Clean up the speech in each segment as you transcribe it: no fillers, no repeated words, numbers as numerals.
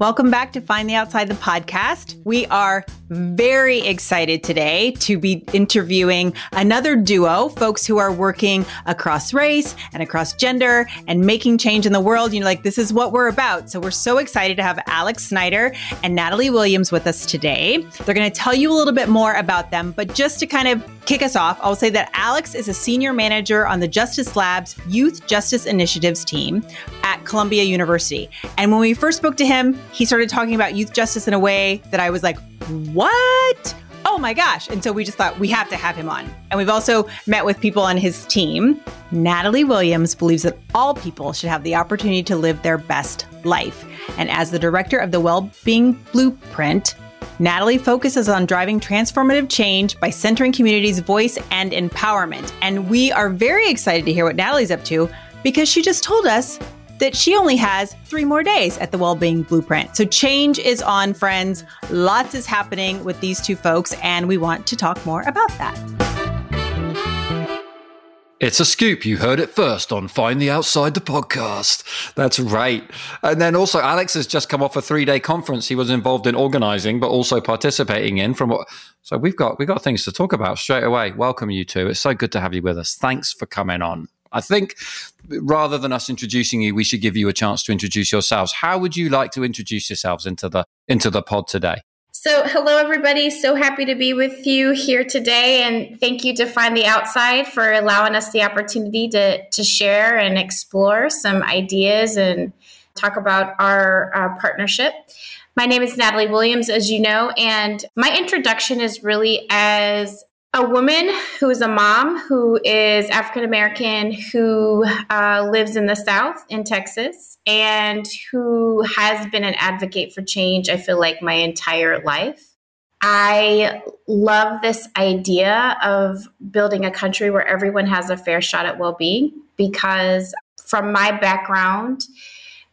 Welcome back to Find the Outside the podcast. We are very excited today to be interviewing another duo, folks who are working across race and across gender and making change in the world. You know, like this is what we're about. So we're so excited to have Alex Schneider and Natalie Williams with us today. They're going to tell you a little bit more about them, but just to kind of kick us off, I'll say that Alex is a senior manager on the Justice Labs Youth Justice Initiatives team at Columbia University. And when we first spoke to him, he started talking about youth justice in a way that I was like, what? Oh my gosh. And so we just thought we have to have him on. And we've also met with people on his team. Natalie Williams believes that all people should have the opportunity to live their best life. And as the director of the Wellbeing Blueprint, Natalie focuses on driving transformative change by centering communities' voice and empowerment. And we are very excited to hear what Natalie's up to because she just told us that she only has 3 more days at the Wellbeing Blueprint. So change is on, friends. Lots is happening with these two folks, and we want to talk more about that. It's a scoop. You heard it first on Find the Outside the podcast. That's right. And then also, Alex has just come off a 3-day conference he was involved in organizing, but also participating in. So we've got things to talk about straight away. Welcome, you two. It's so good to have you with us. Thanks for coming on. I think rather than us introducing you, we should give you a chance to introduce yourselves. How would you like to introduce yourselves into the pod today? So hello, everybody. So happy to be with you here today. And thank you to Find the Outside for allowing us the opportunity to share and explore some ideas and talk about our partnership. My name is Natalie Williams, as you know, and my introduction is really as a woman who is a mom, who is African-American, who lives in the South, in Texas, and who has been an advocate for change, I feel like, my entire life. I love this idea of building a country where everyone has a fair shot at well-being because from my background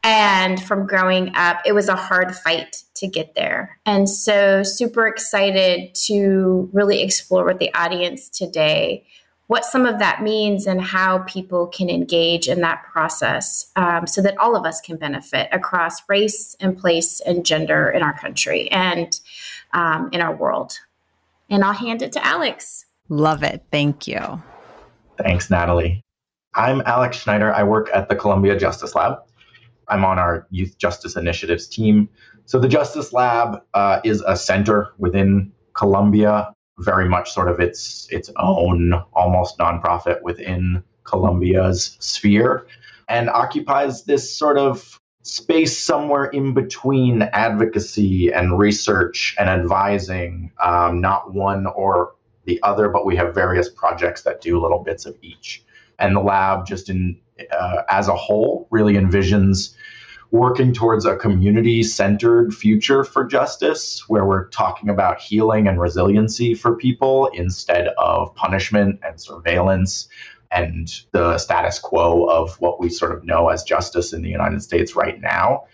and from growing up, it was a hard fight to get there. And so super excited to really explore with the audience today what some of that means and how people can engage in that process so that all of us can benefit across race and place and gender in our country and in our world. And I'll hand it to Alex. Love it. Thank you. Thanks, Natalie. I'm Alex Schneider. I work at the Columbia Justice Lab. I'm on our Youth Justice Initiatives team. So the Justice Lab is a center within Columbia, very much sort of its own almost nonprofit within Columbia's sphere, and occupies this sort of space somewhere in between advocacy and research and advising, not one or the other, but we have various projects that do little bits of each. And the lab just as a whole really envisions working towards a community-centered future for justice, where we're talking about healing and resiliency for people instead of punishment and surveillance and the status quo of what we sort of know as justice in the United States right now,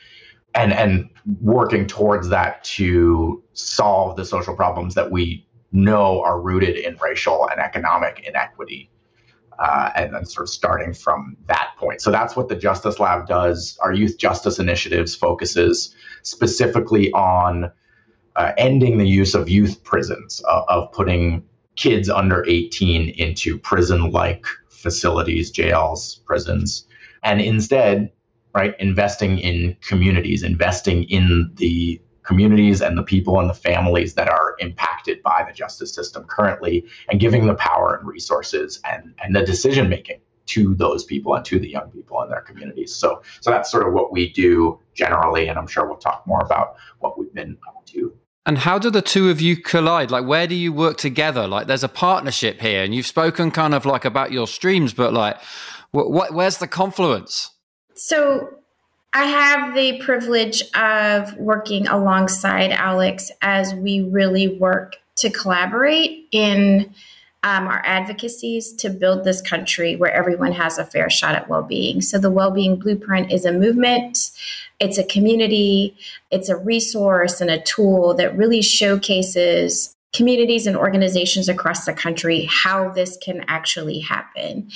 and working towards that to solve the social problems that we know are rooted in racial and economic inequity. And then sort of starting from that point. So that's what the Justice Lab does. Our Youth Justice Initiatives focuses specifically on ending the use of youth prisons, of putting kids under 18 into prison-like facilities, jails, prisons, and instead, right, investing in communities, investing in the communities and the people and the families that are impacted by the justice system currently, and giving the power and resources and the decision making to those people and to the young people in their communities. So that's sort of what we do generally, and I'm sure we'll talk more about what we've been up to. And how do the two of you collide? Like, where do you work together? Like, there's a partnership here, and you've spoken kind of like about your streams, but like, where's the confluence? So I have the privilege of working alongside Alex as we really work to collaborate in our advocacies to build this country where everyone has a fair shot at well-being. So the Wellbeing Blueprint is a movement, it's a community, it's a resource and a tool that really showcases communities and organizations across the country how this can actually happen.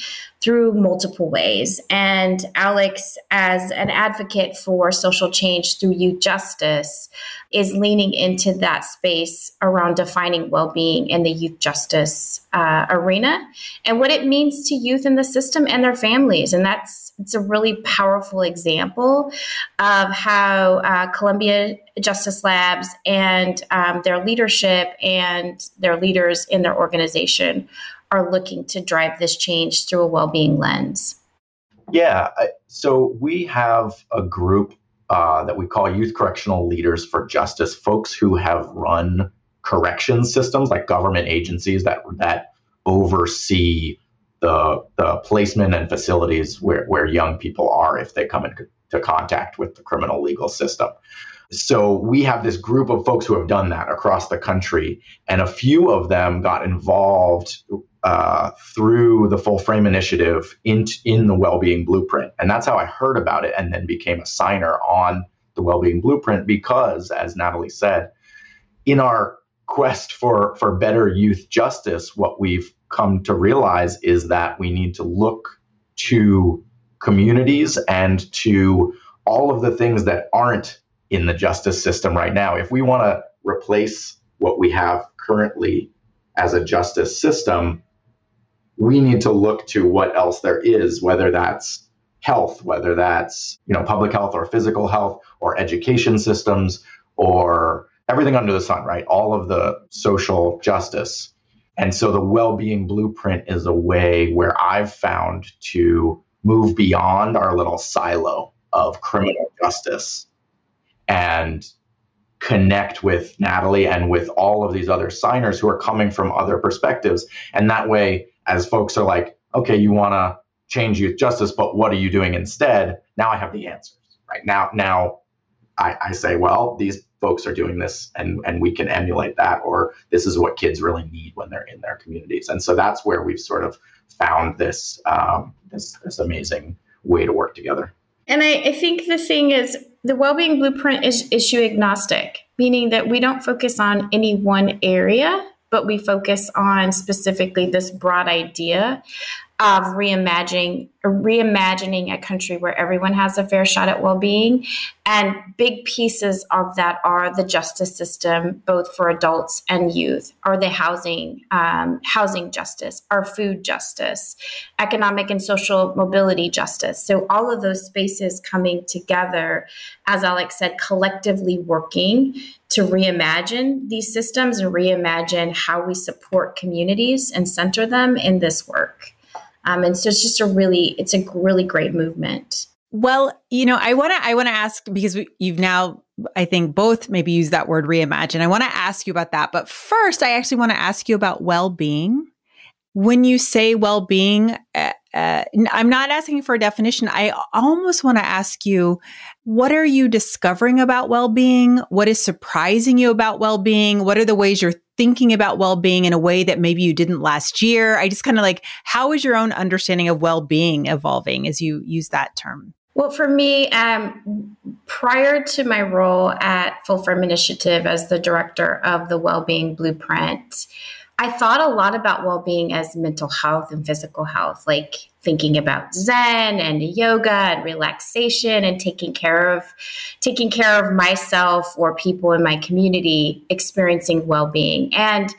through multiple ways. And Alex, as an advocate for social change through youth justice, is leaning into that space around defining well-being in the youth justice arena and what it means to youth in the system and their families. And it's a really powerful example of how Columbia Justice Labs and their leadership and their leaders in their organization are looking to drive this change through a well-being lens. Yeah, so we have a group that we call Youth Correctional Leaders for Justice, folks who have run correction systems like government agencies that oversee the placement and facilities where young people are if they come into contact with the criminal legal system. So we have this group of folks who have done that across the country, and a few of them got involved through the Full Frame Initiative in the Wellbeing Blueprint. And that's how I heard about it and then became a signer on the Wellbeing Blueprint because, as Natalie said, in our quest for better youth justice, what we've come to realize is that we need to look to communities and to all of the things that aren't in the justice system right now. If we want to replace what we have currently as a justice system, we need to look to what else there is, whether that's health, whether that's, public health or physical health or education systems or everything under the sun, right? All of the social justice. And so the Wellbeing Blueprint is a way where I've found to move beyond our little silo of criminal justice and connect with Natalie and with all of these other signers who are coming from other perspectives. And that way, as folks are like, okay, you want to change youth justice, but what are you doing instead? Now I have the answers, right? Now I say, well, these folks are doing this and we can emulate that, or this is what kids really need when they're in their communities. And so that's where we've sort of found this amazing way to work together. And I think the thing is, the Wellbeing Blueprint is issue agnostic, meaning that we don't focus on any one area, but we focus on specifically this broad idea of reimagining a country where everyone has a fair shot at well-being. And big pieces of that are the justice system, both for adults and youth, or the housing justice, our food justice, economic and social mobility justice. So all of those spaces coming together, as Alex said, collectively working to reimagine these systems and reimagine how we support communities and center them in this work. And so it's just a really great movement. Well, I want to ask, because you've now, I think, both maybe used that word reimagine. I want to ask you about that. But first, I actually want to ask you about well-being. When you say well-being, I'm not asking you for a definition. I almost want to ask you, what are you discovering about well-being? What is surprising you about well-being? What are the ways you're thinking about well-being in a way that maybe you didn't last year? I just kind of like, how is your own understanding of well-being evolving as you use that term? Well, for me, prior to my role at Full Frame Initiative as the director of the Wellbeing Blueprint, I thought a lot about well-being as mental health and physical health, like thinking about Zen and yoga and relaxation and taking care of myself or people in my community experiencing well-being. And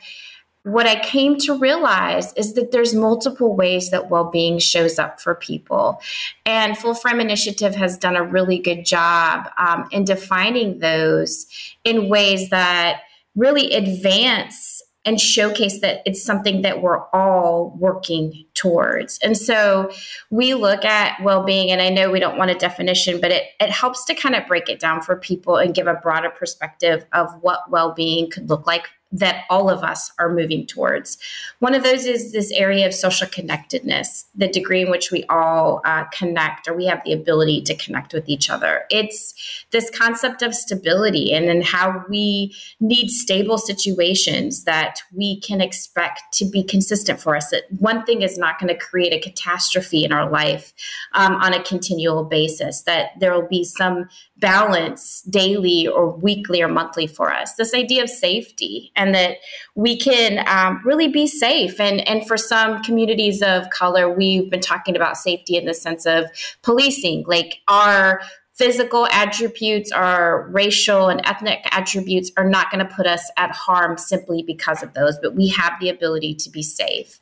what I came to realize is that there's multiple ways that well-being shows up for people. And Full Frame Initiative has done a really good job in defining those in ways that really advance and showcase that it's something that we're all working towards. And so we look at well-being, and I know we don't want a definition, but it helps to kind of break it down for people and give a broader perspective of what well-being could look like that all of us are moving towards. One of those is this area of social connectedness, the degree in which we all connect, or we have the ability to connect with each other. It's this concept of stability, and then how we need stable situations that we can expect to be consistent for us. That one thing is not going to create a catastrophe in our life on a continual basis, that there will be some balance daily or weekly or monthly for us. This idea of safety and that we can really be safe. And for some communities of color, we've been talking about safety in the sense of policing, like our physical attributes, our racial and ethnic attributes are not going to put us at harm simply because of those, but we have the ability to be safe.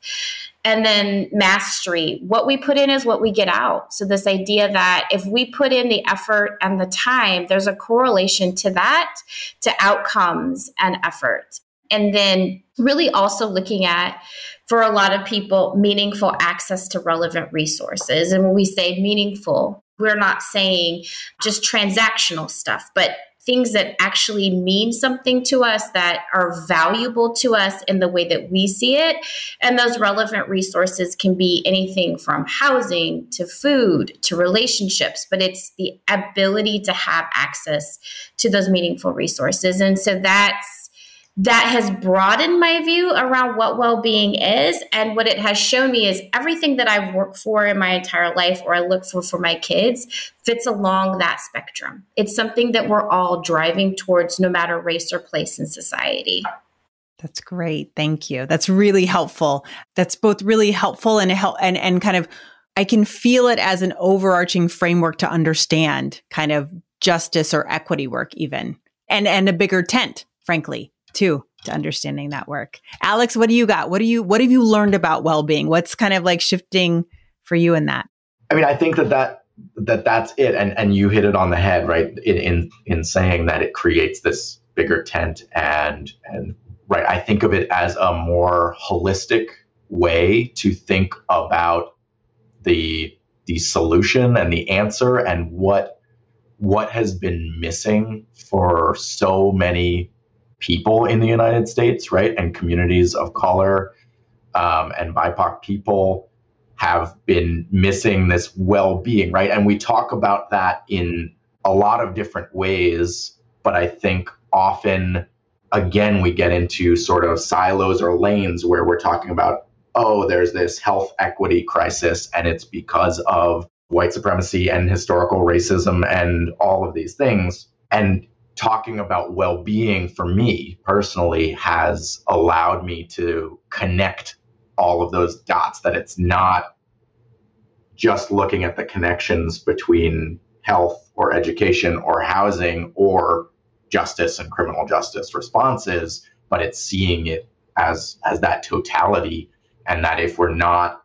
And then mastery, what we put in is what we get out. So this idea that if we put in the effort and the time, there's a correlation to that, to outcomes and effort. And then really also looking at, for a lot of people, meaningful access to relevant resources. And when we say meaningful, we're not saying just transactional stuff, but things that actually mean something to us, that are valuable to us in the way that we see it. And those relevant resources can be anything from housing to food to relationships, but it's the ability to have access to those meaningful resources. And so that has broadened my view around what well-being is. And what it has shown me is everything that I've worked for in my entire life, or I look for my kids, fits along that spectrum. It's something that we're all driving towards, no matter race or place in society. That's great. Thank you. That's really helpful. That's both really helpful and kind of, I can feel it as an overarching framework to understand kind of justice or equity work even, and a bigger tent, frankly, too, to understanding that work. Alex, what do you got? What have you learned about well-being? What's kind of like shifting for you in that? I mean, I think that's it. And you hit it on the head, right? In saying that it creates this bigger tent and right. I think of it as a more holistic way to think about the solution and the answer and what has been missing for so many people in the United States, right? And communities of color and BIPOC people have been missing this well-being, right? And we talk about that in a lot of different ways, but I think often, again, we get into sort of silos or lanes where we're talking about, oh, there's this health equity crisis and it's because of white supremacy and historical racism and all of these things. And talking about well-being for me personally has allowed me to connect all of those dots, that it's not just looking at the connections between health or education or housing or justice and criminal justice responses, but it's seeing it as that totality. And that if we're not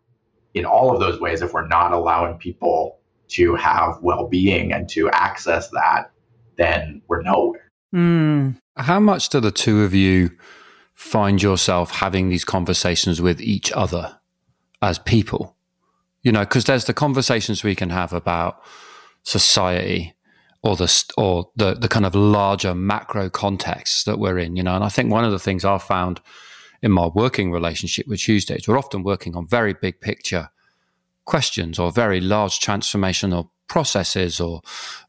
in all of those ways, if we're not allowing people to have well-being and to access that, then we're nowhere. Mm. How much do the two of you find yourself having these conversations with each other as people? You know, because there's the conversations we can have about society or the kind of larger macro context that we're in, you know. And I think one of the things I've found in my working relationship with Tuesday is we're often working on very big picture questions or very large transformational processes or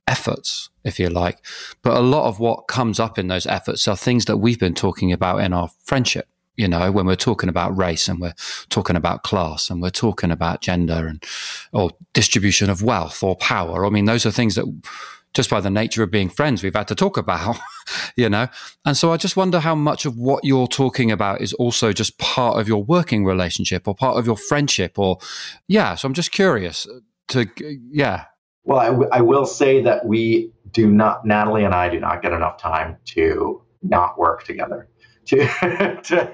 efforts, if you like. But a lot of what comes up in those efforts are things that we've been talking about in our friendship, you know, when we're talking about race and we're talking about class and we're talking about gender and or distribution of wealth or power. I mean, those are things that just by the nature of being friends, we've had to talk about, you know. And so I just wonder how much of what you're talking about is also just part of your working relationship or part of your friendship or, yeah. So I'm just curious to, yeah. Well, I will say that we do not, Natalie and I do not get enough time to not work together, to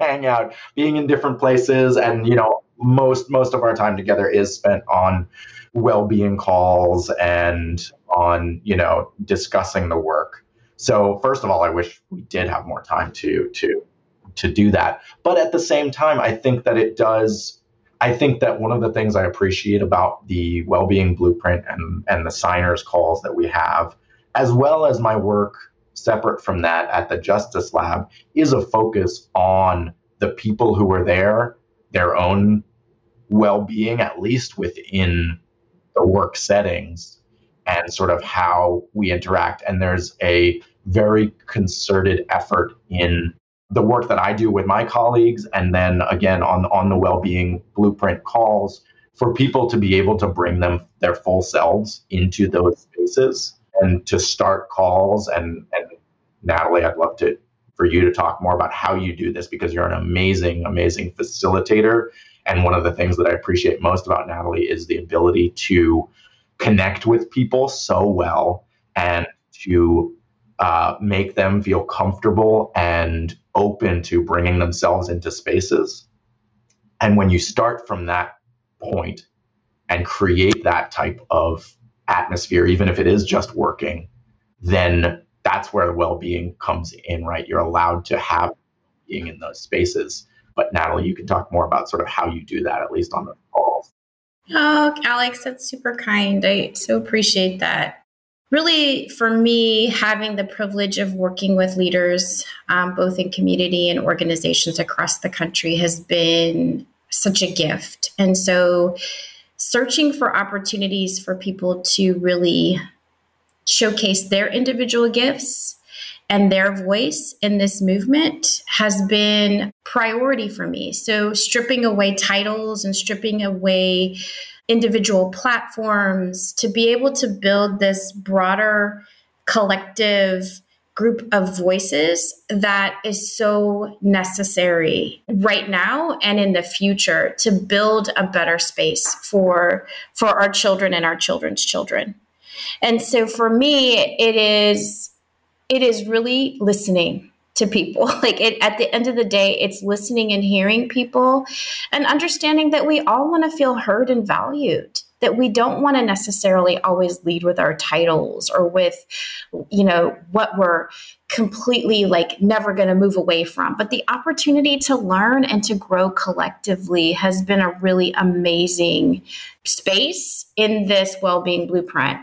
hang out, being in different places. And, you know, most of our time together is spent on well-being calls and on, you know, discussing the work. So first of all, I wish we did have more time to do that. But at the same time, I think that it does. I think that one of the things I appreciate about the Wellbeing Blueprint and the signers calls that we have, as well as my work separate from that at the Justice Lab, is a focus on the people who are there, their own well-being, at least within the work settings, and sort of how we interact. And there's a very concerted effort in the work that I do with my colleagues, and then again on the Wellbeing Blueprint calls, for people to be able to bring them their full selves into those spaces and to start calls. And Natalie, I'd love to for you to talk more about how you do this, because you're an amazing, amazing facilitator. And one of the things that I appreciate most about Natalie is the ability to connect with people so well and to make them feel comfortable and open to bringing themselves into spaces. And when you start from that point and create that type of atmosphere, even if it is just working, then that's where well-being comes in, right? You're allowed to have being in those spaces. But Natalie, you can talk more about sort of how you do that, at least on the calls. Oh, Alex, that's super kind. I so appreciate that. Really, for me, having the privilege of working with leaders, both in community and organizations across the country, has been such a gift. And so searching for opportunities for people to really showcase their individual gifts and their voice in this movement has been priority for me. So stripping away titles and stripping away individual platforms to be able to build this broader collective group of voices that is so necessary right now and in the future to build a better space for our children and our children's children. And so for me, it is really listening to people. Like, at the end of the day, it's listening and hearing people and understanding that we all want to feel heard and valued, that we don't want to necessarily always lead with our titles or with, you know, what we're completely like never going to move away from. But the opportunity to learn and to grow collectively has been a really amazing space in this Wellbeing Blueprint.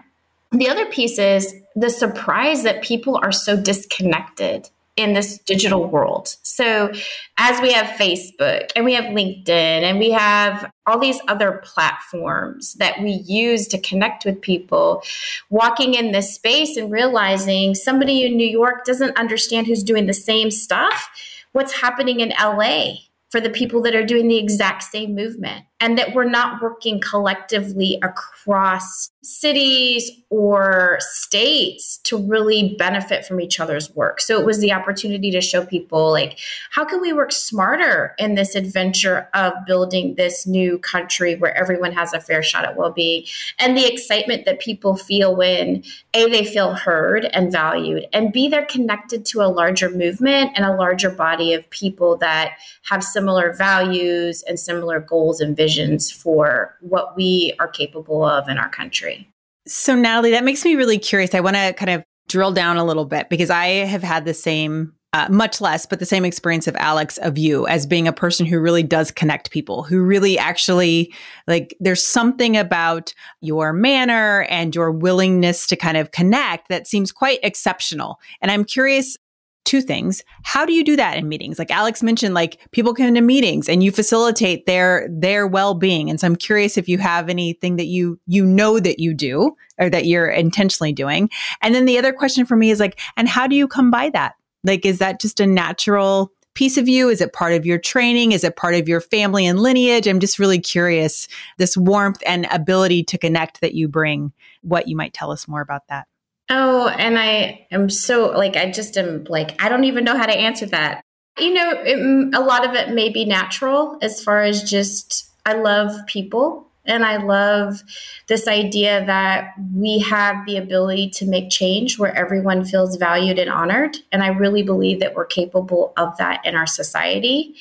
The other piece is the surprise that people are so disconnected in this digital world. So as we have Facebook and we have LinkedIn and we have all these other platforms that we use to connect with people, walking in this space and realizing somebody in New York doesn't understand who's doing the same stuff, what's happening in LA for the people that are doing the exact same movement, and that we're not working collectively across cities or states to really benefit from each other's work. So it was the opportunity to show people, like, how can we work smarter in this adventure of building this new country where everyone has a fair shot at well-being, and the excitement that people feel when A, they feel heard and valued, and B, they're connected to a larger movement and a larger body of people that have similar values and similar goals and visions for what we are capable of in our country. So Natalie, that makes me really curious. I want to kind of drill down a little bit, because I have had the same, much less, but the same experience of Alex, of you as being a person who really does connect people, who really actually, like, there's something about your manner and your willingness to kind of connect that seems quite exceptional. And I'm curious, two things. How do you do that in meetings? Like Alex mentioned, like, people come to meetings and you facilitate their well-being. And so I'm curious if you have anything that you know that you do or that you're intentionally doing. And then the other question for me is, like, and how do you come by that? Like, is that just a natural piece of you? Is it part of your training? Is it part of your family and lineage? I'm just really curious, this warmth and ability to connect that you bring, what you might tell us more about that. Oh, and I am so, like, I just am like, I don't even know how to answer that. You know, a lot of it may be natural as far as just, I love people and I love this idea that we have the ability to make change where everyone feels valued and honored. And I really believe that we're capable of that in our society.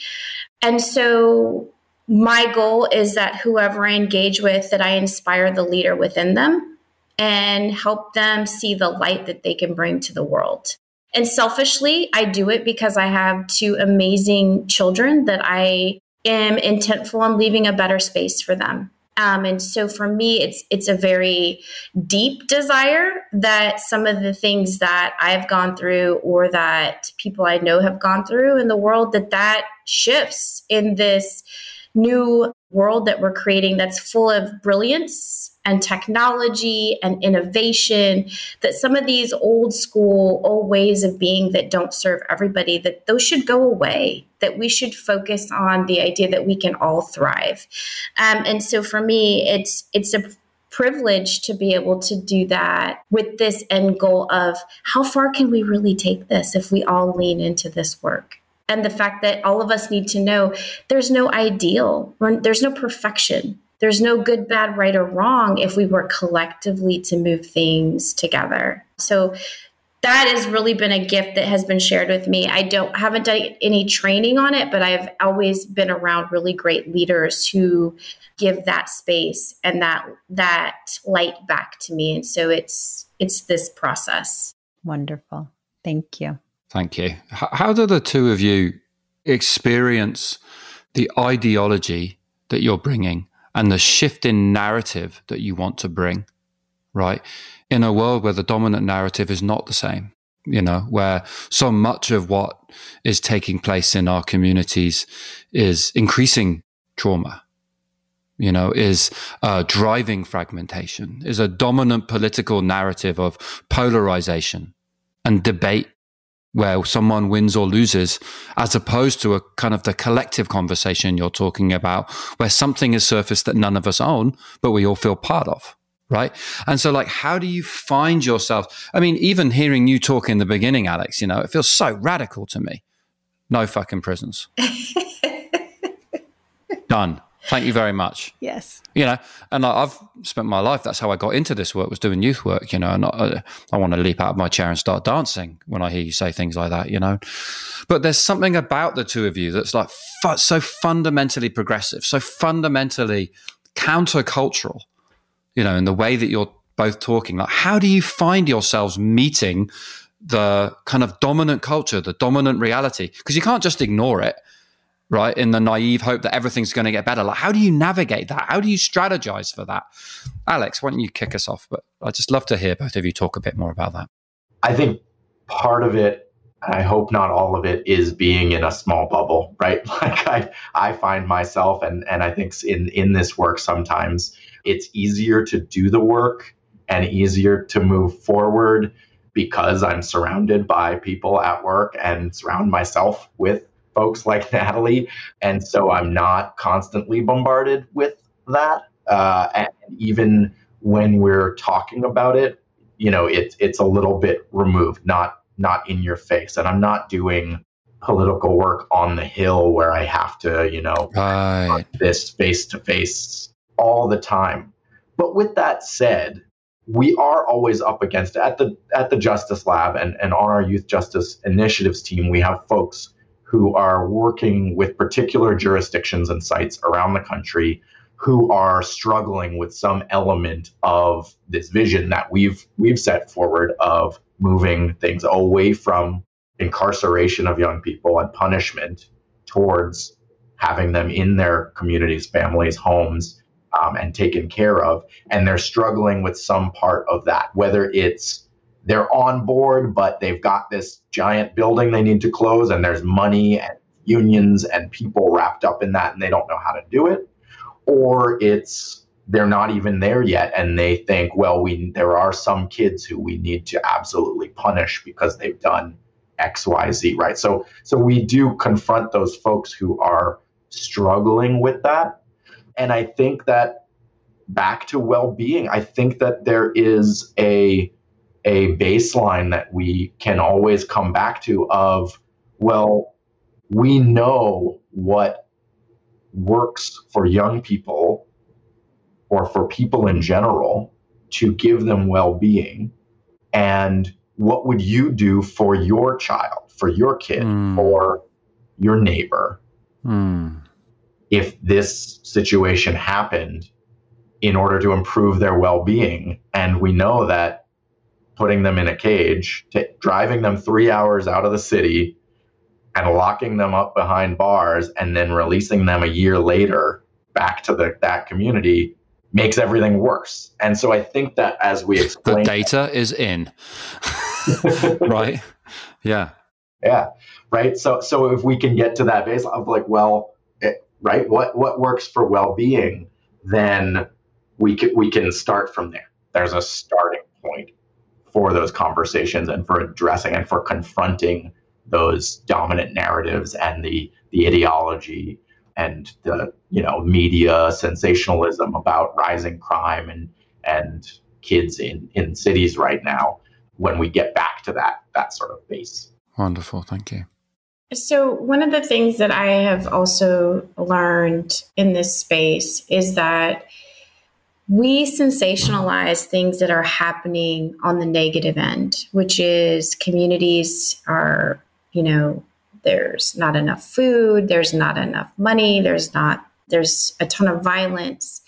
And so my goal is that whoever I engage with, that I inspire the leader within them and help them see the light that they can bring to the world. And selfishly, I do it because I have two amazing children that I am intentful on leaving a better space for them. And so for me, it's a very deep desire that some of the things that I've gone through or that people I know have gone through in the world, that shifts in this new world that we're creating that's full of brilliance and technology and innovation, that some of these old school, old ways of being that don't serve everybody, that those should go away, that we should focus on the idea that we can all thrive. And so for me, it's a privileged to be able to do that with this end goal of how far can we really take this if we all lean into this work? And the fact that all of us need to know there's no ideal, there's no perfection, there's no good, bad, right, or wrong if we work collectively to move things together. So that has really been a gift that has been shared with me. I haven't done any training on it, but I've always been around really great leaders who give that space and that light back to me. And so it's this process. Wonderful. Thank you. Thank you. How do the two of you experience the ideology that you're bringing and the shift in narrative that you want to bring, right? In a world where the dominant narrative is not the same, where so much of what is taking place in our communities is increasing trauma, is driving fragmentation, is a dominant political narrative of polarization and debate where someone wins or loses, as opposed to a kind of the collective conversation you're talking about, where something is surfaced that none of us own, but we all feel part of, right? And so, how do you find yourself? I mean, even hearing you talk in the beginning, Alex, it feels so radical to me. No fucking prisons. Done. Thank you very much. Yes. And I've spent my life, that's how I got into this work, was doing youth work, and I want to leap out of my chair and start dancing when I hear you say things like that, But there's something about the two of you that's so fundamentally progressive, so fundamentally countercultural, in the way that you're both talking. How do you find yourselves meeting the kind of dominant culture, the dominant reality? Because you can't just ignore it, right? In the naive hope that everything's going to get better. How do you navigate that? How do you strategize for that? Alex, why don't you kick us off? But I'd just love to hear both of you talk a bit more about that. I think part of it, I hope not all of it, is being in a small bubble, right? I find myself, and I think in this work sometimes, it's easier to do the work and easier to move forward because I'm surrounded by people at work and surround myself with folks like Natalie. And so I'm not constantly bombarded with that. And even when we're talking about it, it's a little bit removed, not in your face. And I'm not doing political work on the Hill where I have to, right, this face to face all the time. But with that said, we are always up against it. At the Justice Lab and on our Youth Justice Initiatives team, we have folks who are working with particular jurisdictions and sites around the country who are struggling with some element of this vision that we've set forward of moving things away from incarceration of young people and punishment towards having them in their communities, families, homes, and taken care of. And they're struggling with some part of that, whether it's they're on board, but they've got this giant building they need to close, and there's money and unions and people wrapped up in that, and they don't know how to do it. Or it's they're not even there yet, and they think, well, there are some kids who we need to absolutely punish because they've done X, Y, Z, right? So we do confront those folks who are struggling with that. And I think that back to well-being, I think that there is a baseline that we can always come back to of, well, we know what works for young people or for people in general to give them well-being. And what would you do for your child, for your kid, for your neighbor, if this situation happened in order to improve their well-being? And we know that putting them in a cage, driving them 3 hours out of the city and locking them up behind bars and then releasing them a year later back to that community makes everything worse. And so I think that as we explain... The data is in. Right? Yeah. Yeah. Right? So if we can get to that base of right, what works for well-being, then we can start from there. There's a starting point for those conversations and for addressing and for confronting those dominant narratives and the ideology and the media sensationalism about rising crime and and kids in cities right now when we get back to that sort of base. Wonderful. Thank you. So one of the things that I have also learned in this space is that we sensationalize things that are happening on the negative end, which is communities are, there's not enough food, there's not enough money, there's a ton of violence.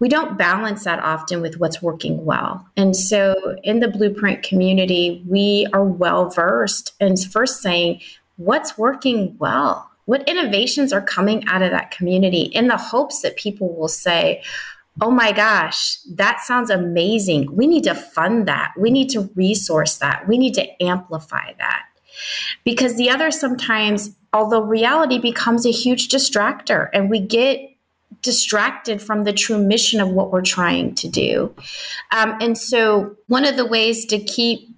We don't balance that often with what's working well. And so in the Blueprint community, we are well versed in first saying, what's working well? What innovations are coming out of that community, in the hopes that people will say, oh my gosh, that sounds amazing. We need to fund that. We need to resource that. We need to amplify that. Because the other sometimes, although reality becomes a huge distractor and we get distracted from the true mission of what we're trying to do. And so one of the ways to keep,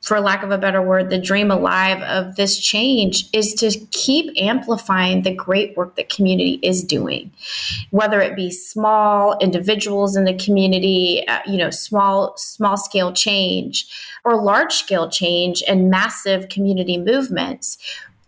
for lack of a better word, the dream alive of this change is to keep amplifying the great work that community is doing, whether it be small individuals in the community, small scale change, or large scale change and massive community movements,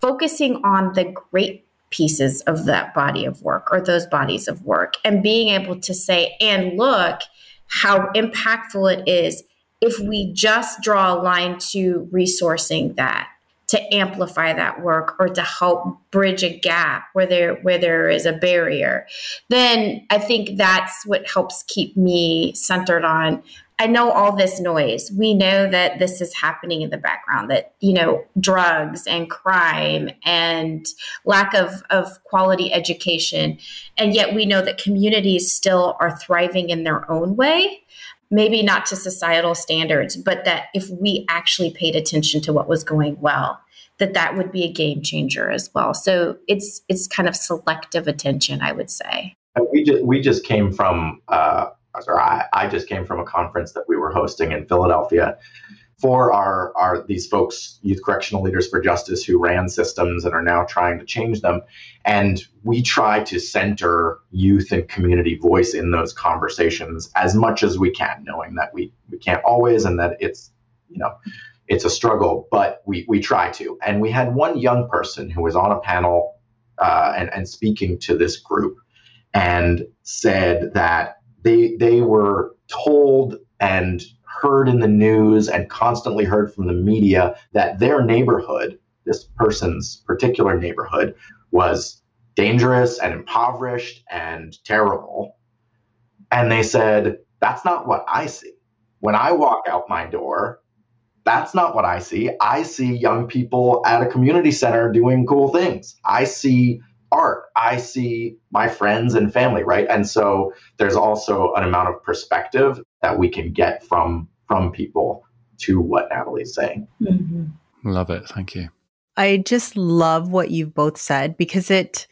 focusing on the great pieces of that body of work or those bodies of work, and being able to say, and look how impactful it is if we just draw a line to resourcing that, to amplify that work, or to help bridge a gap where there is a barrier. Then I think that's what helps keep me centered on, I know all this noise. We know that this is happening in the background, that, drugs and crime and lack of quality education. And yet we know that communities still are thriving in their own way. Maybe not to societal standards, but that if we actually paid attention to what was going well, that would be a game changer as well. So it's kind of selective attention, I would say. We just came from I just came from a conference that we were hosting in Philadelphia for these folks, Youth Correctional Leaders for Justice, who ran systems and are now trying to change them. And we try to center youth and community voice in those conversations as much as we can, knowing that we can't always, and that it's a struggle, but we try to. And we had one young person who was on a panel and speaking to this group, and said that they were told and heard in the news and constantly heard from the media that their neighborhood, this person's particular neighborhood, was dangerous and impoverished and terrible. And they said, that's not what I see. When I walk out my door, that's not what I see. I see young people at a community center doing cool things. I see art. I see my friends and family, right? And so there's also an amount of perspective that we can get from people to what Natalie's saying. Mm-hmm. Love it. Thank you. I just love what you've both said, because it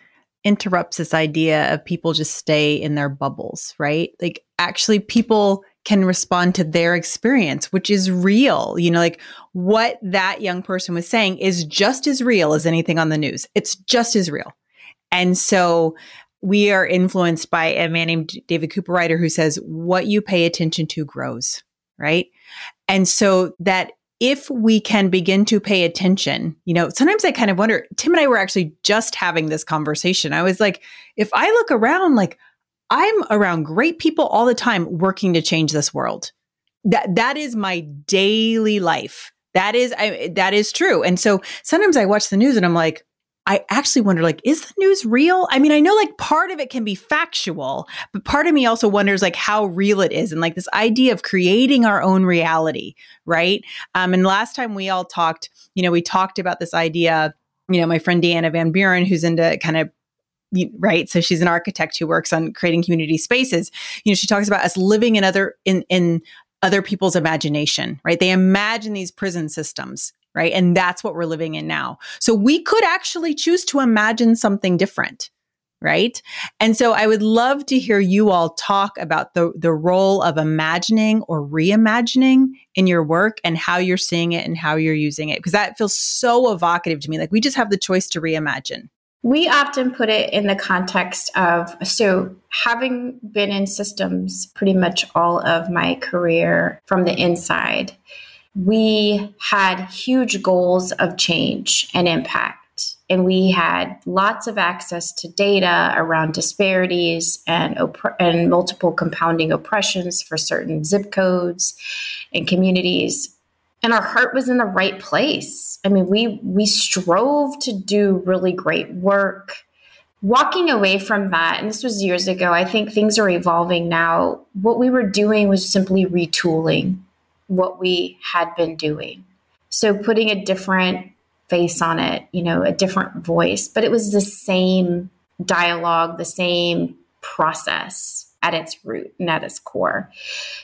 interrupts this idea of people just stay in their bubbles, right? Like, actually people can respond to their experience, which is real. What that young person was saying is just as real as anything on the news. It's just as real. And so we are influenced by a man named David Cooper Ryder, who says, what you pay attention to grows, right? And so that if we can begin to pay attention, sometimes I kind of wonder, Tim and I were actually just having this conversation. I was like, if I look around, I'm around great people all the time working to change this world. That is my daily life. That is true. And so sometimes I watch the news and I'm like, I actually wonder, is the news real? I mean, I know part of it can be factual, but part of me also wonders how real it is, and this idea of creating our own reality, right? And last time we all talked, we talked about this idea, my friend Deanna Van Buren, who's into kind of, right? So she's an architect who works on creating community spaces. She talks about us living in other people's imagination, right? They imagine these prison systems, right? And that's what we're living in now. So we could actually choose to imagine something different, right? And so I would love to hear you all talk about the role of imagining or reimagining in your work, and how you're seeing it and how you're using it, because that feels so evocative to me. We just have the choice to reimagine. We often put it in the context of, so having been in systems pretty much all of my career from the inside, we had huge goals of change and impact. And we had lots of access to data around disparities and multiple compounding oppressions for certain zip codes and communities. And our heart was in the right place. I mean, we strove to do really great work. Walking away from that, and this was years ago, I think things are evolving now. What we were doing was simply retooling what we had been doing. So putting a different face on it, you know, a different voice, but it was the same dialogue, the same process at its root and at its core.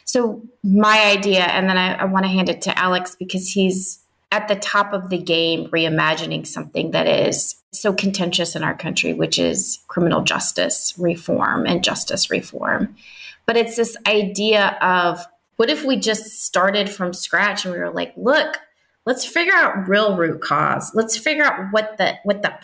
So my idea, and then I want to hand it to Alex because he's at the top of the game, reimagining something that is so contentious in our country, which is criminal justice reform and justice reform. But it's this idea of, what if we just started from scratch and we were like, look, let's figure out real root cause. Let's figure out what the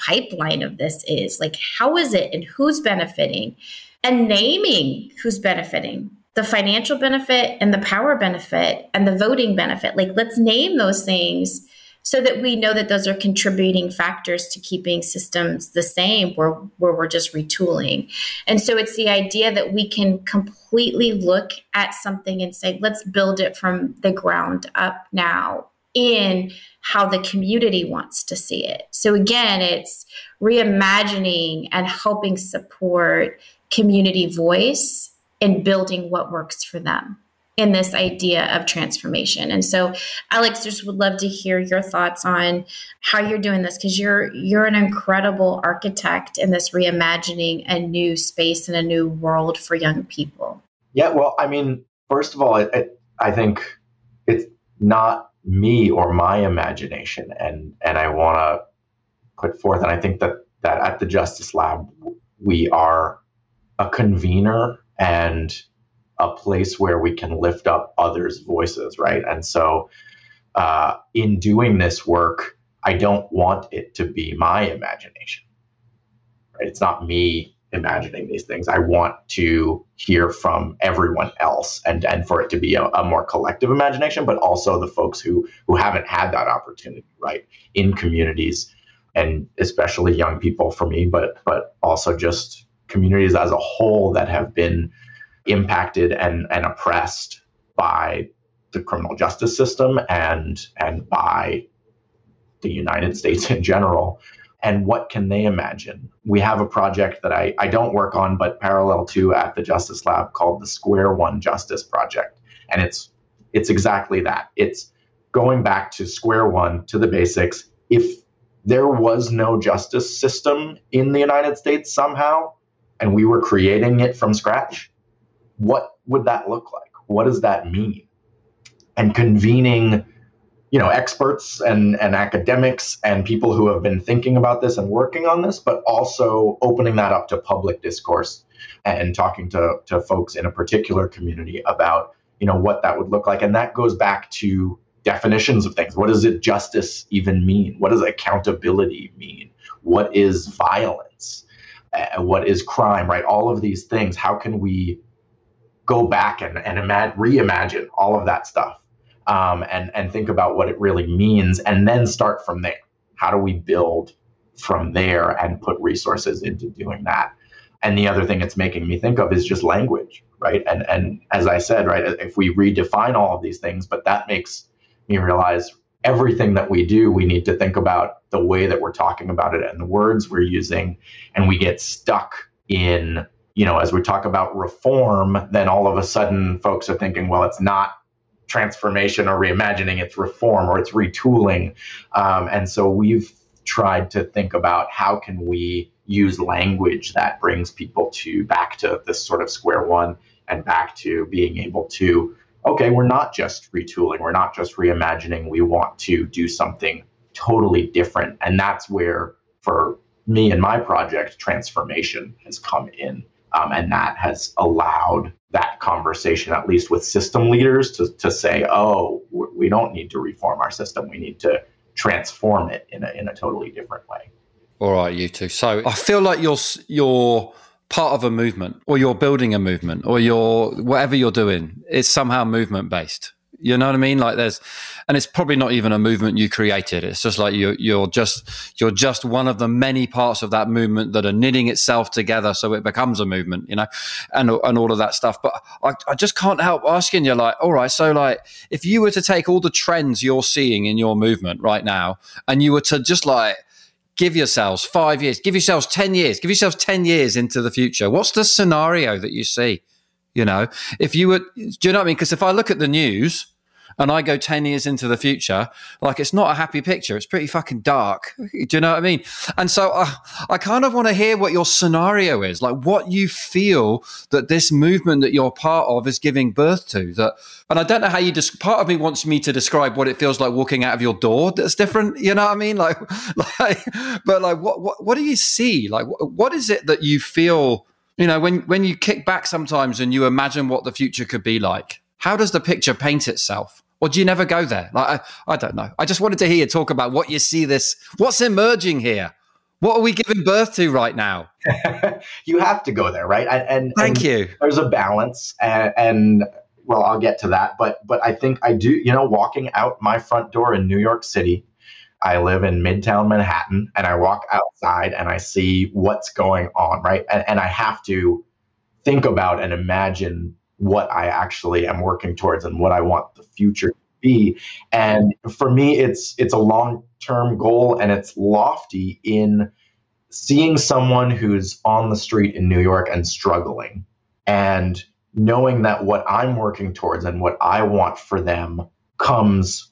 pipeline of this is. Like, how is it and who's benefiting? And naming who's benefiting, the financial benefit and the power benefit and the voting benefit. Like, let's name those things so that we know that those are contributing factors to keeping systems the same where we're just retooling. And so it's the idea that we can completely look at something and say, let's build it from the ground up now, in how the community wants to see it. So again, it's reimagining and helping support community voice and building what works for them in this idea of transformation. And so Alex, just would love to hear your thoughts on how you're doing this, because you're an incredible architect in this reimagining a new space and a new world for young people. Yeah, well, I mean, first of all, I think it's not me or my imagination. And I want to put forth, and I think that at the Justice Lab, we are a convener and a place where we can lift up others' voices, right? And so in doing this work, I don't want it to be my imagination, right? It's not me imagining these things. I want to hear from everyone else and for it to be a more collective imagination, but also the folks who haven't had that opportunity, right, in communities, and especially young people for me, but also just communities as a whole that have been impacted and oppressed by the criminal justice system and by the United States in general. And what can they imagine? We have a project that I don't work on, but parallel to at the Justice Lab, called the Square One Justice Project. And it's exactly that. It's going back to square one, to the basics. If there was no justice system in the United States somehow, and we were creating it from scratch, what would that look like? What does that mean? And convening, you know, experts and academics and people who have been thinking about this and working on this, but also opening that up to public discourse and talking to folks in a particular community about, you know, what that would look like. And that goes back to definitions of things. What does it justice even mean? What does accountability mean? What is violence? What is crime, right? All of these things. How can we go back and reimagine all of that stuff? And think about what it really means, and then start from there. How do we build from there and put resources into doing that? And the other thing it's making me think of is just language, right? And as I said, right, if we redefine all of these things, but that makes me realize everything that we do, we need to think about the way that we're talking about it and the words we're using, and we get stuck in, you know, as we talk about reform, then all of a sudden folks are thinking, well, it's not transformation or reimagining, it's reform or it's retooling. And so we've tried to think about how can we use language that brings people back to this sort of square one and back to being able to, okay, we're not just retooling, we're not just reimagining, we want to do something totally different. And that's where, for me and my project, transformation has come in. And that has allowed that conversation, at least with system leaders, to say, oh, we don't need to reform our system. We need to transform it in a totally different way. All right, you two. So I feel like you're part of a movement, or you're building a movement, or you're whatever you're doing, it's somehow movement based. You know what I mean? Like and it's probably not even a movement you created. It's just like you're just one of the many parts of that movement that are knitting itself together, so it becomes a movement, you know, and all of that stuff. But I just can't help asking you, like, all right, so like if you were to take all the trends you're seeing in your movement right now, and you were to just like give yourselves 5 years, give yourselves 10 years, give yourselves 10 years into the future, what's the scenario that you see? You know, if you were, do you know what I mean? Because if I look at the news and I go 10 years into the future, like, it's not a happy picture. It's pretty fucking dark. Do you know what I mean? And so I kind of want to hear what your scenario is, like what you feel that this movement that you're part of is giving birth to. That, and I don't know how you part of me wants me to describe what it feels like walking out of your door that's different. You know what I mean? But what do you see? Like, what is it that you feel? You know, when you kick back sometimes and you imagine what the future could be like, how does the picture paint itself? Or do you never go there? Like, I don't know. I just wanted to hear you talk about what you see what's emerging here? What are we giving birth to right now? You have to go there, right? And thank you. There's a balance and well, I'll get to that. But I think I do, you know, walking out my front door in New York City, I live in Midtown Manhattan, and I walk outside and I see what's going on, right? And I have to think about and imagine what I actually am working towards and what I want the future to be. And for me, it's a long-term goal, and it's lofty in seeing someone who's on the street in New York and struggling, and knowing that what I'm working towards and what I want for them comes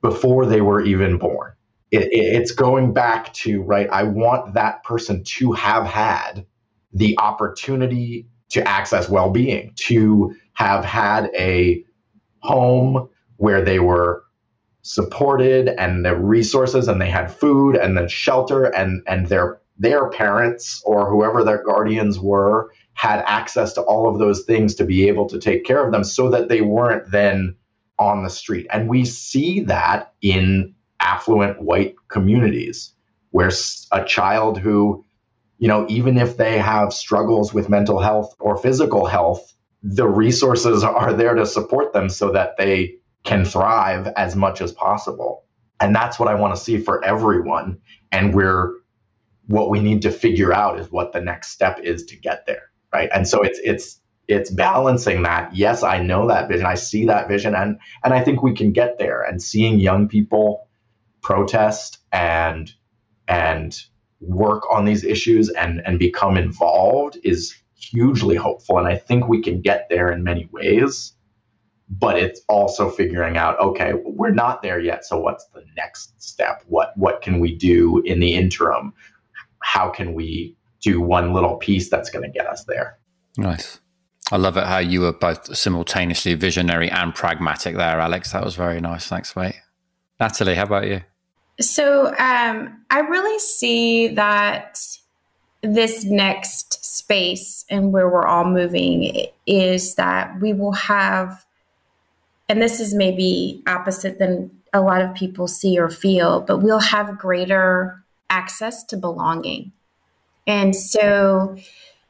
before they were even born. It's going back to, right, I want that person to have had the opportunity to access well-being, to have had a home where they were supported and the resources, and they had food and then shelter, and their parents or whoever their guardians were had access to all of those things to be able to take care of them, so that they weren't then on the street. And we see that in affluent white communities, where a child who, you know, even if they have struggles with mental health or physical health, the resources are there to support them so that they can thrive as much as possible. And that's what I want to see for everyone. And what we need to figure out is what the next step is to get there, right? And so it's balancing that. Yes, I know that vision. I see that vision, and I think we can get there. And seeing young people protest and work on these issues and become involved is hugely hopeful. And I think we can get there in many ways, but it's also figuring out, okay, we're not there yet. So what's the next step? What can we do in the interim? How can we do one little piece that's going to get us there? Nice. I love it how you were both simultaneously visionary and pragmatic there, Alex. That was very nice. Thanks, mate. Natalie, how about you? So I really see that this next space and where we're all moving is that we will have, and this is maybe opposite than a lot of people see or feel, but we'll have greater access to belonging. And so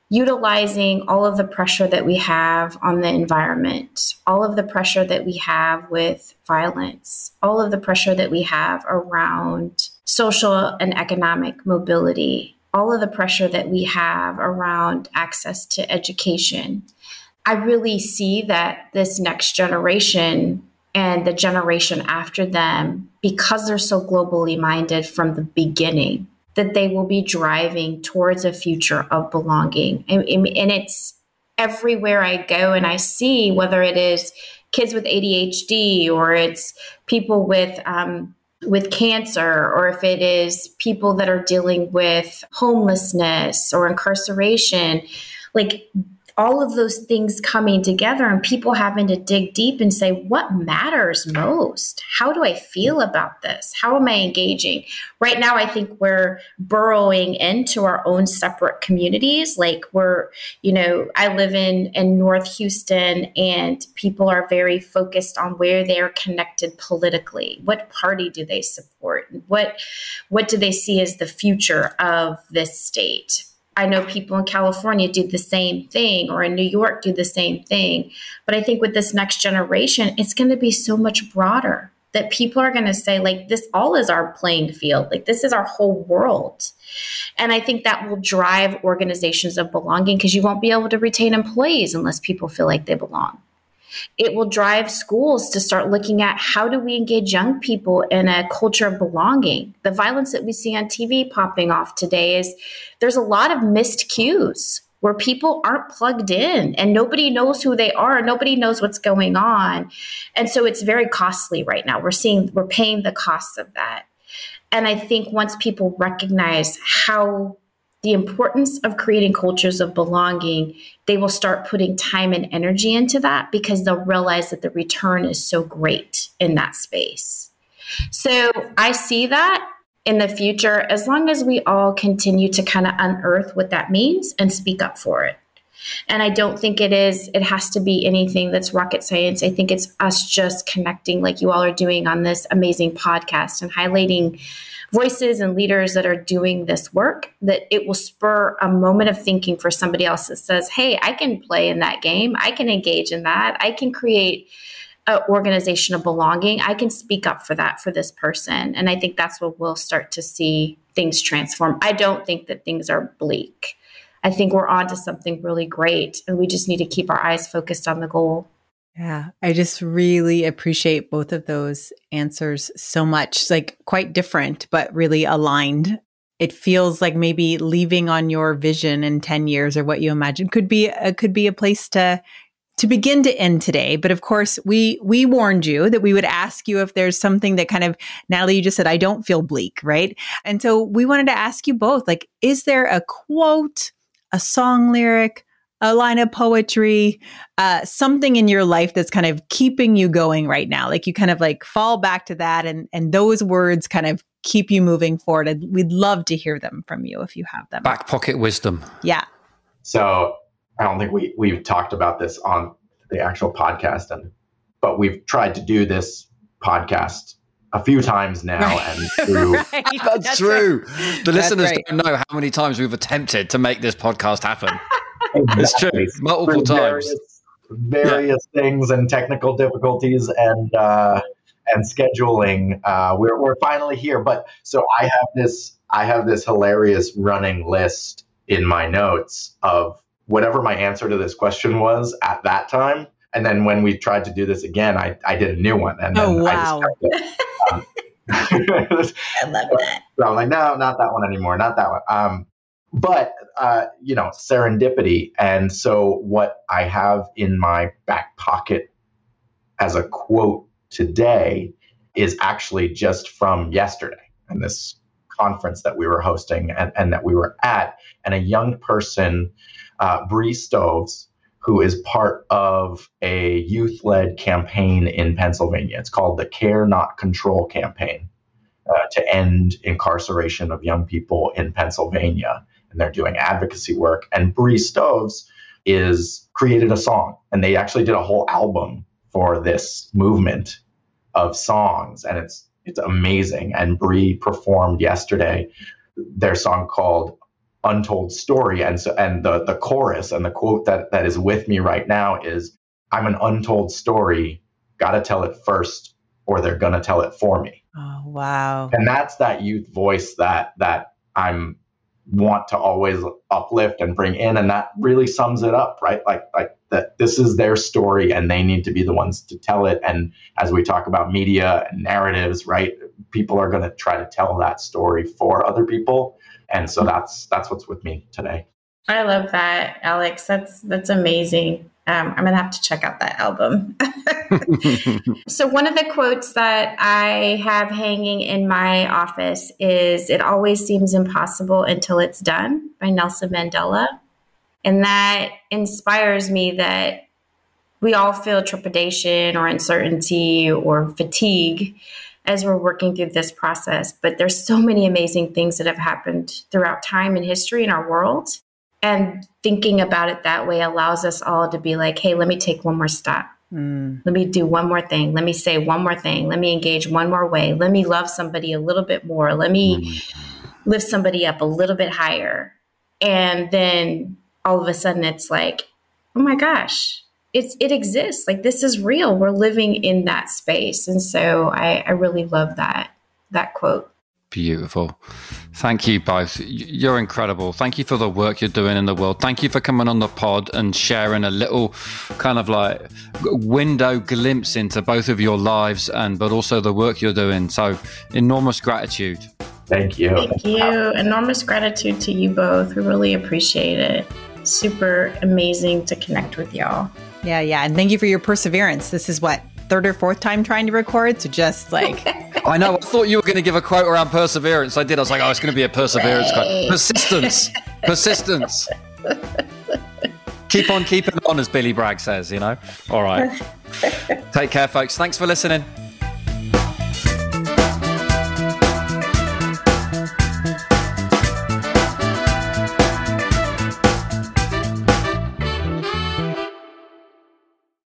utilizing all of the pressure that we have on the environment, all of the pressure that we have with violence, all of the pressure that we have around social and economic mobility, all of the pressure that we have around access to education. I really see that this next generation and the generation after them, because they're so globally minded from the beginning, that they will be driving towards a future of belonging. And it's everywhere I go and I see, whether it is kids with ADHD, or it's people with cancer, or if it is people that are dealing with homelessness or incarceration, like all of those things coming together and people having to dig deep and say, what matters most? How do I feel about this? How am I engaging? Right now, I think we're burrowing into our own separate communities. Like we're, you know, I live in North Houston, and people are very focused on where they are connected politically. What party do they support? What do they see as the future of this state? I know people in California do the same thing, or in New York do the same thing. But I think with this next generation, it's going to be so much broader that people are going to say, like, this all is our playing field. Like, this is our whole world. And I think that will drive organizations of belonging, because you won't be able to retain employees unless people feel like they belong. It will drive schools to start looking at, how do we engage young people in a culture of belonging? The violence that we see on TV popping off today is there's a lot of missed cues where people aren't plugged in and nobody knows who they are. Nobody knows what's going on. And so it's very costly right now. We're paying the costs of that. And I think once people recognize how the importance of creating cultures of belonging, they will start putting time and energy into that, because they'll realize that the return is so great in that space. So I see that in the future, as long as we all continue to kind of unearth what that means and speak up for it. And I don't think it has to be anything that's rocket science. I think it's us just connecting, like you all are doing on this amazing podcast, and highlighting voices and leaders that are doing this work, that it will spur a moment of thinking for somebody else that says, hey, I can play in that game. I can engage in that. I can create an organization of belonging. I can speak up for that, for this person. And I think that's what we'll start to see things transform. I don't think that things are bleak. I think we're onto something really great, and we just need to keep our eyes focused on the goal. Yeah, I just really appreciate both of those answers so much. It's like quite different, but really aligned. It feels like maybe leaving on your vision in 10 years or what you imagine could be a place to begin to end today. But of course, we warned you that we would ask you if there's something that kind of, Natalie, you just said, I don't feel bleak, right? And so we wanted to ask you both, like, is there a quote, a song lyric, a line of poetry, something in your life that's kind of keeping you going right now? Like you kind of like fall back to that and those words kind of keep you moving forward. And we'd love to hear them from you if you have them. Back pocket wisdom. Yeah. So I don't think we've talked about this on the actual podcast, but we've tried to do this podcast a few times now, right. And through. Right. That's true. Right. The listeners don't know how many times we've attempted to make this podcast happen. Exactly. It's true. Multiple times. Various things and technical difficulties and scheduling. We're finally here. But so I have this hilarious running list in my notes of whatever my answer to this question was at that time. And then when we tried to do this again, I did a new one. And then I just kept it. I love that. So I'm like, no, not that one anymore. Not that one. But serendipity. And so what I have in my back pocket as a quote today is actually just from yesterday and this conference that we were hosting and that we were at. And a young person, Bree Stoves, who is part of a youth-led campaign in Pennsylvania. It's called the Care Not Control Campaign to end incarceration of young people in Pennsylvania. And they're doing advocacy work. And Bree Stoves created a song. And they actually did a whole album for this movement of songs. And it's amazing. And Bree performed yesterday their song called Untold Story. And so, and the chorus and the quote that is with me right now is, I'm an untold story, gotta tell it first, or they're gonna tell it for me. Oh, wow. And that's that youth voice that I'm want to always uplift and bring in. And that really sums it up, right? Like that this is their story and they need to be the ones to tell it. And as we talk about media and narratives, right? People are going to try to tell that story for other people. And so that's what's with me today. I love that, Alex. That's amazing. I'm going to have to check out that album. So one of the quotes that I have hanging in my office is, it always seems impossible until it's done, by Nelson Mandela. And that inspires me that we all feel trepidation or uncertainty or fatigue as we're working through this process. But there's so many amazing things that have happened throughout time and history in our world. And thinking about it that way allows us all to be like, hey, let me take one more step. Let me do one more thing. Let me say one more thing. Let me engage one more way. Let me love somebody a little bit more. Let me lift somebody up a little bit higher. And then all of a sudden it's like, oh my gosh, it exists. Like, this is real. We're living in that space. And so I really love that quote. Beautiful. Thank you both. You're incredible. Thank you for the work you're doing in the world. Thank you for coming on the pod and sharing a little kind of like window glimpse into both of your lives but also the work you're doing. So enormous gratitude. Thank you. Thank you. Enormous gratitude to you both. We really appreciate it. Super amazing to connect with y'all. Yeah. And thank you for your perseverance. This is what, third or fourth time trying to record, so just like I know, I thought you were going to give a quote around perseverance. I was like, oh, it's going to be a perseverance quote. Persistence Keep on keeping on, as Billy Bragg says, you know. All right. Take care, folks. Thanks for listening.